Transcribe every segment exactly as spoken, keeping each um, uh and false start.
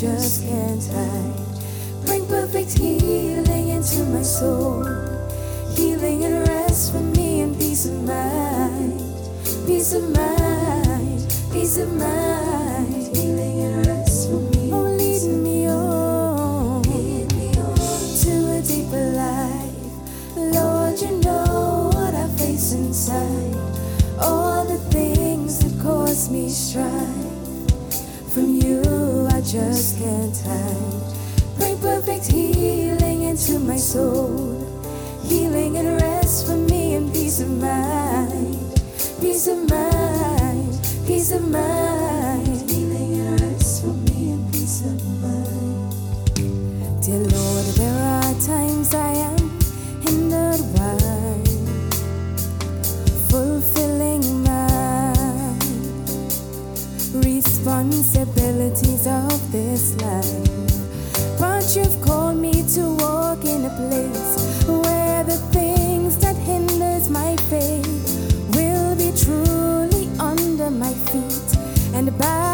just can't hide. Bring perfect healing into my soul, healing and rest for me and peace of mind, peace of mind, peace of mind, healing and rest for me. Oh, lead me on, lead me on to a deeper life, Lord. You know what I face inside, all the things that cause me strife. From you I just can't hide. Bring perfect healing into my soul, healing and rest for me and peace of mind, peace of mind, peace of mind, healing and rest for me and peace of mind. Dear Lord, there are times I am hindered by fulfilling responsibilities of this life, but you've called me to walk in a place where the things that hinders my faith will be truly under my feet and by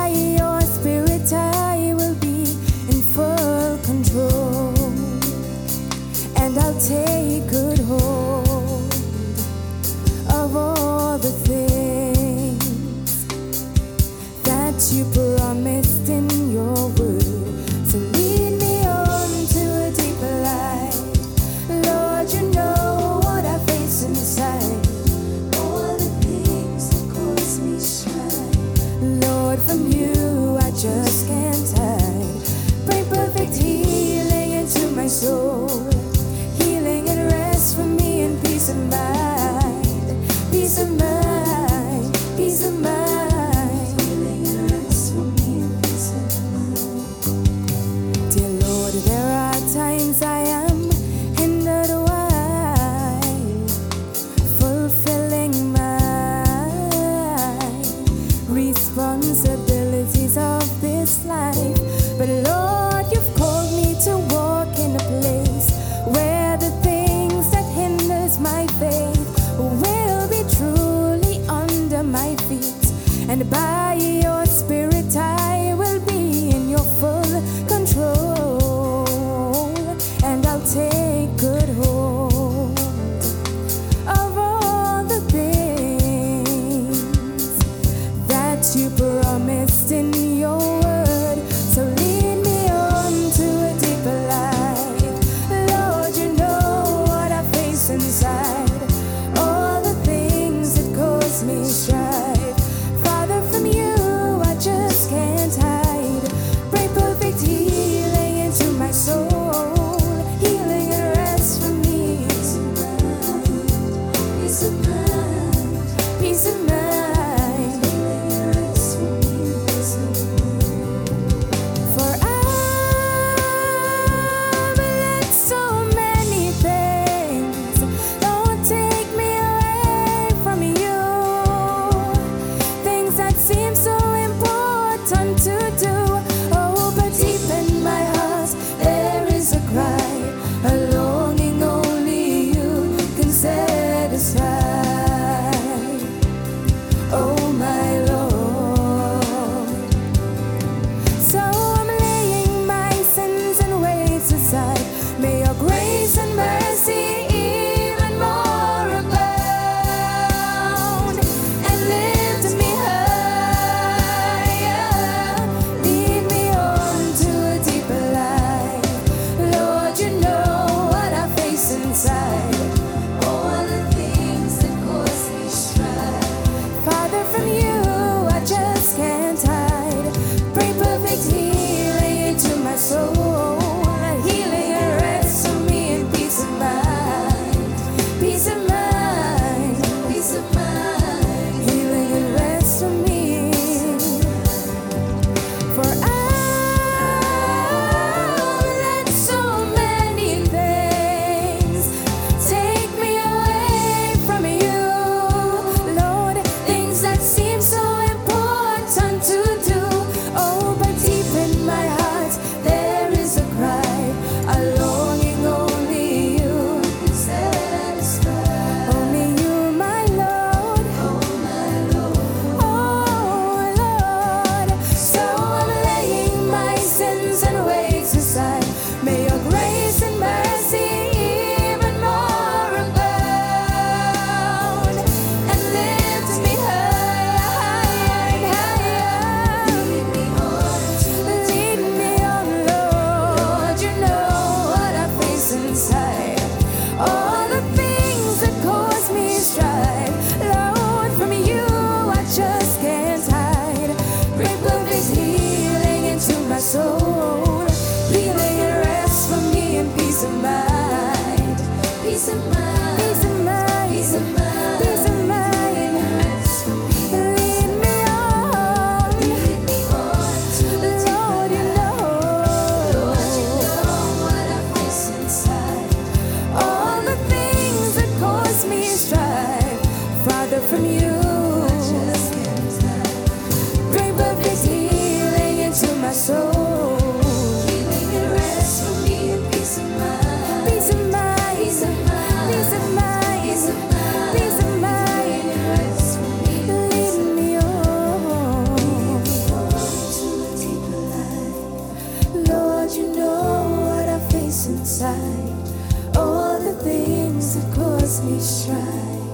hide all the things that cause me strife.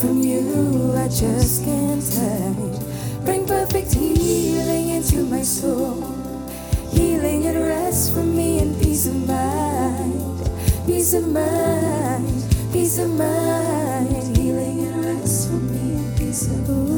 From you I just can't hide. Bring perfect healing into my soul, healing and rest for me and peace of mind, peace of mind, peace of mind, healing and rest for me and peace of mind.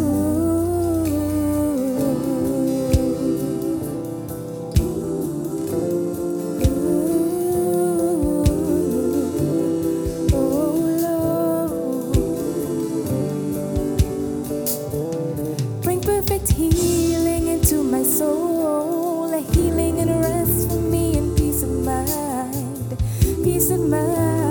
Healing into my soul, a healing and a rest for me and peace of mind, peace of mind.